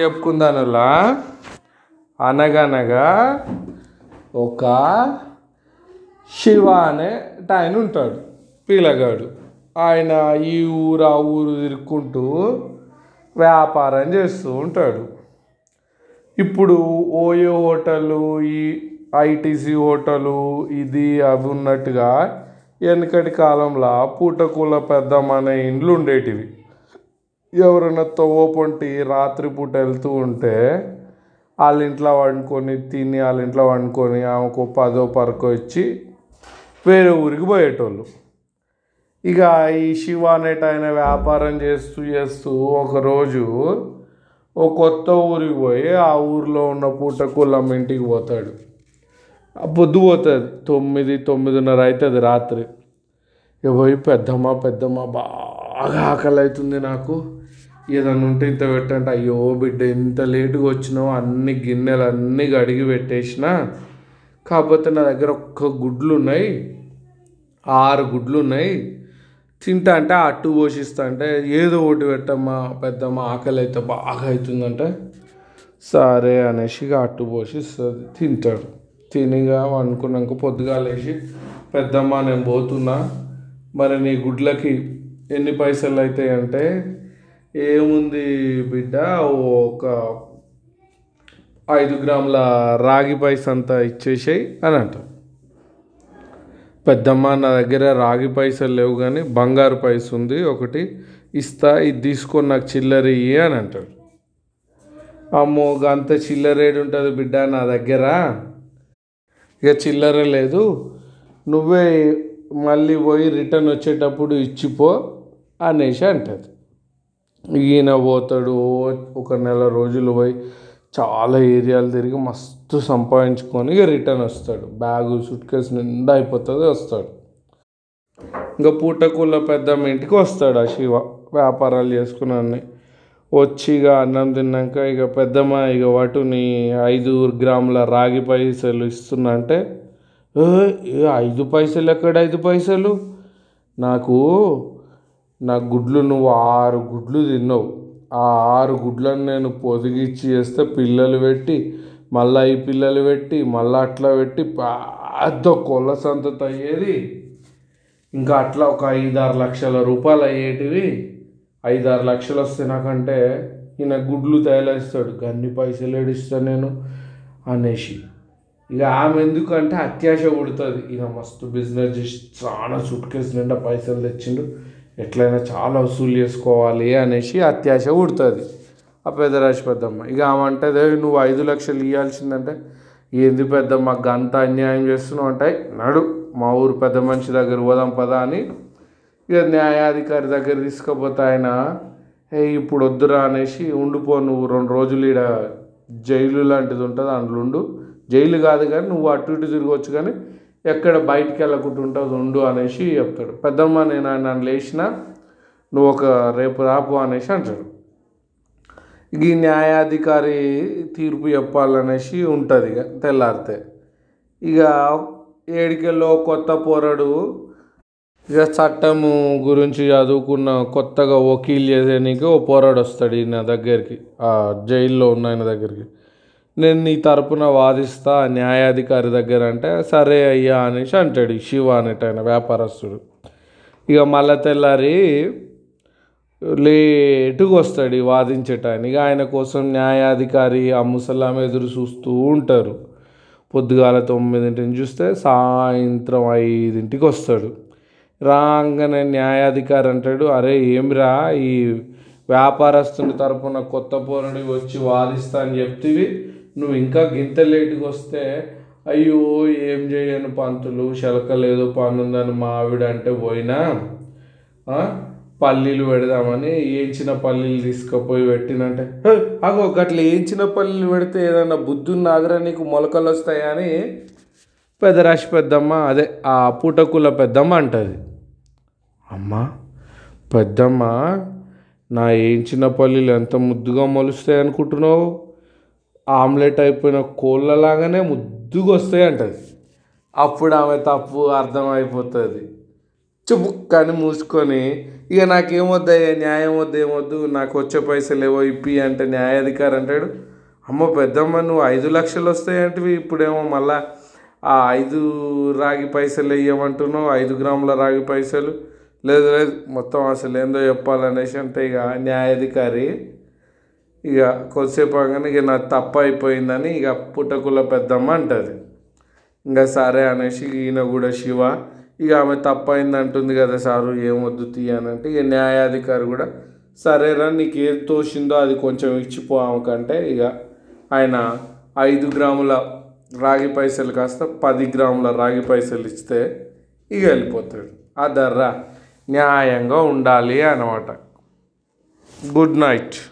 చెప్పుకుందానులా. అనగనగా ఒక శివ అనే ఆయన ఉంటాడు, పిల్లగాడు. ఆయన ఈ ఊరు ఆ ఊరు తిరుక్కుంటూ వ్యాపారం చేస్తూ ఉంటాడు. ఇప్పుడు ఓయో హోటలు, ఈ ఐటీసీ హోటలు, ఇది అవి ఉన్నట్టుగా వెనకటి కాలంలో పూటకూల పెద్దమ్మ అనే ఇండ్లు ఉండేటివి. ఎవరైనా తవ్వపొంటి రాత్రిపూట వెళ్తూ ఉంటే వాళ్ళ ఇంట్లో వండుకొని తిని వాళ్ళ ఇంట్లో వండుకొని ఆమెకు 10వ పరకో ఇచ్చి వేరే ఊరికి పోయేటోళ్ళు. ఇక ఈ శివ అనేట ఆయన వ్యాపారం చేస్తూ చేస్తూ ఒకరోజు ఓ కొత్త ఊరికి పోయి ఆ ఊరిలో ఉన్న పూటకూలం ఇంటికి పోతాడు. పొద్దు పోతుంది, 9, 9:30 అవుతుంది రాత్రి. ఇక పోయి పెద్దమ్మ బాగా ఆకలి అవుతుంది నాకు, ఏదన్నా ఉంటే ఇంత పెట్టంటే, అయ్యో బిడ్డ ఇంత లేటుగా వచ్చినావు, అన్ని గిన్నెలు అన్నీ కడిగి పెట్టేసిన, కాకపోతే నా దగ్గర ఒక్క గుడ్లు ఉన్నాయి, 6 గుడ్లు ఉన్నాయి, తింటా అంటే అట్టు పోషిస్తా అంటే ఏదో ఒకటి పెట్టమ్మా పెద్దమ్మ, ఆకలి అయితే బాగా అవుతుందంటే సరే అనేసి అట్టు పోషిస్తుంది. తింటాడు. తినిగా అనుకున్నాక పొద్దుగాలేసి పెద్దమ్మ నేను పోతున్నా, మరి నీ గుడ్లకి ఎన్ని పైసలు అవుతాయి అంటే, ఏముంది బిడ్డ ఒక 5 గ్రాముల రాగి పైస అంతా ఇచ్చేసాయి అని అంటారు. పెద్దమ్మ నా దగ్గర రాగి పైసలు లేవు కానీ బంగారు పైస ఉంది ఒకటి ఇస్తా, ఇది తీసుకొని నాకు చిల్లర ఇయ్యి అని అంటాడు. అమ్మో అంత చిల్లరేడు ఉంటుంది బిడ్డ నా దగ్గర, ఇక చిల్లర లేదు, నువ్వే మళ్ళీ పోయి రిటర్న్ వచ్చేటప్పుడు ఇచ్చిపో అనేసి అంటుంది. ఈయన పోతాడు. 1 నెల రోజులు పోయి చాలా ఏరియాలు తిరిగి మస్తు సంపాదించుకొని ఇక రిటర్న్ వస్తాడు. బ్యాగు సూట్ కేసు నిండా అయిపోతుంది వస్తాడు. ఇంకా పూటకూల పెద్దమ్మ ఇంటికి వస్తాడు ఆ శివ, వ్యాపారాలు చేసుకున్నాన్ని. వచ్చి ఇక అన్నం తిన్నాక ఇక పెద్దమ్మ ఇక వాటిని 5 గ్రాముల రాగి పైసలు ఇస్తున్నా అంటే, 5 పైసలు ఎక్కడ 5 పైసలు, నా గుడ్లు నువ్వు 6 గుడ్లు తిన్నావు, ఆ 6 గుడ్లను నేను పొదిగిచ్చి చేస్తే పిల్లలు పెట్టి మళ్ళీ ఈ పిల్లలు పెట్టి మళ్ళీ అట్లా పెట్టి పెద్ద కొలసంతత అయ్యేది, ఇంకా అట్లా ఒక 5-6 లక్షల రూపాయలు అయ్యేటివి. 5-6 లక్షలు వస్తే నాకంటే ఈయన గుడ్లు తయారేస్తాడు, గన్ని పైసలు ఏడిస్తాను నేను అనేసి. ఇక ఆమె ఎందుకంటే అత్యాశ పుడుతుంది, ఈయన మస్తు బిజినెస్ చేసి చాలా సూట్ కేసు నిండా పైసలు తెచ్చిండు, ఎట్లయినా చాలా వసూలు చేసుకోవాలి అనేసి అత్యాశ పుడుతుంది ఆ పెద్దరాశి పెద్దమ్మ. ఇక ఆమె అంటది, నువ్వు 5 లక్షలు ఇవ్వాల్సిందంటే, ఏంది పెద్దమ్మ అంత అన్యాయం చేస్తున్నావు అంటే, నడు మా ఊరు పెద్ద మనిషి దగ్గర పోదాం పదా అని ఇక న్యాయాధికారి దగ్గర తీసుకుపోతే ఆయన, ఇప్పుడు వద్దురా అనేసి, ఉండిపో నువ్వు 2 రోజులు ఈడ జైలు లాంటిది ఉంటుంది అందులో ఉండు, జైలు కాదు కానీ నువ్వు అటు ఇటు తిరగవచ్చు కానీ ఎక్కడ బయటికి వెళ్ళకుండా ఉంటుంది ఉండు అనేసి చెప్తాడు. పెద్దమ్మ నేను నన్ను లేచిన నువ్వు ఒక రేపు రాపు అనేసి అంటాడు. ఈ న్యాయాధికారి తీర్పు చెప్పాలనేసి ఉంటుంది. ఇక తెల్లారితే ఇక ఏడికెళ్ళో కొత్త పోరాడు, ఇక చట్టము గురించి చదువుకున్న కొత్తగా వకీల్ చేసేనికి ఓ పోరాడు వస్తాడు ఈయన దగ్గరికి, ఆ జైల్లో ఉన్న ఆయన దగ్గరికి. నేను నీ తరపున వాదిస్తా న్యాయాధికారి దగ్గర అంటే, సరే అయ్యా అనేసి అంటాడు శివ అనేట ఆయన వ్యాపారస్తుడు. ఇక మళ్ళా తెల్లారి లేటుగా వస్తాడు వాదించేటాయన. ఇక ఆయన కోసం న్యాయాధికారి ఆ ముసలామె ఎదురు చూస్తూ ఉంటారు. పొద్దుగాల 9 చూస్తే సాయంత్రం 5 వస్తాడు. రాగానే న్యాయాధికారి అంటాడు, అరే ఏమిరా ఈ వ్యాపారస్తుని తరపున కొత్త పోరడి వచ్చి వాదిస్తా అని చెప్తివి, నువ్వు ఇంకా గింత లేటుకు వస్తే, అయ్యో ఏం చేయను పంతులు, శలకలేదో పనుందని మా ఆవిడ అంటే పోయినా, పల్లీలు పెడదామని ఏంచిన పల్లీలు తీసుకుపోయి పెట్టినంటే, అగో అట్లా ఏంచిన పల్లీలు పెడితే ఏదైనా బుద్ధున్న ఆగ్రా నీకు మొలకలు వస్తాయని పెద్దరాశి పెద్దమ్మ అదే ఆ పూటకూల పెద్దమ్మ అంటుంది. అమ్మ పెద్దమ్మ నా ఏంచిన పల్లీలు ఎంత ముద్దుగా మొలుస్తాయి అనుకుంటున్నావు, ఆమ్లెట్ అయిపోయిన కోళ్ళలాగానే ముద్దుగా వస్తాయి అంటది. అప్పుడు ఆమె తప్పు అర్థమైపోతుంది. చుబుక్కని మూసుకొని ఇక నాకేమొద్దయ్యా న్యాయం వద్దు ఏమొద్దు నాకు వచ్చే పైసలు ఏవో ఇప్పి అంటే న్యాయాధికారి అంటాడు అమ్మ పెద్దమ్మ నువ్వు 5 లక్షలు వస్తాయంటివి ఇప్పుడేమో మళ్ళా ఆ 5 రాగి పైసలు వేయమంటున్నావు 5 గ్రాముల రాగి పైసలు లేదు లేదు మొత్తం అసలు ఏందో చెప్పాలనేసి అంటే ఇక న్యాయాధికారి ఇక కొద్దిసేపు ఆగానే ఇక నా తప్పు అయిపోయిందని ఇక పుట్టకుల పెద్దమ్మ అంటుంది. ఇంకా సరే అనేసి ఈయన కూడా శివ ఇక ఆమె తప్పు అయింది అంటుంది కదా సారు ఏమొద్దు తీయనంటే ఇక న్యాయాధికారి కూడా సరేరా నీకు ఏది తోచిందో అది కొంచెం ఇచ్చిపో ఆమెకంటే ఇక ఆయన 5 గ్రాముల రాగి పైసలు కాస్త 10 గ్రాముల రాగి పైసలు ఇస్తే ఇక వెళ్ళిపోతాడు. ఆ ధర న్యాయంగా ఉండాలి అన్నమాట. Good night.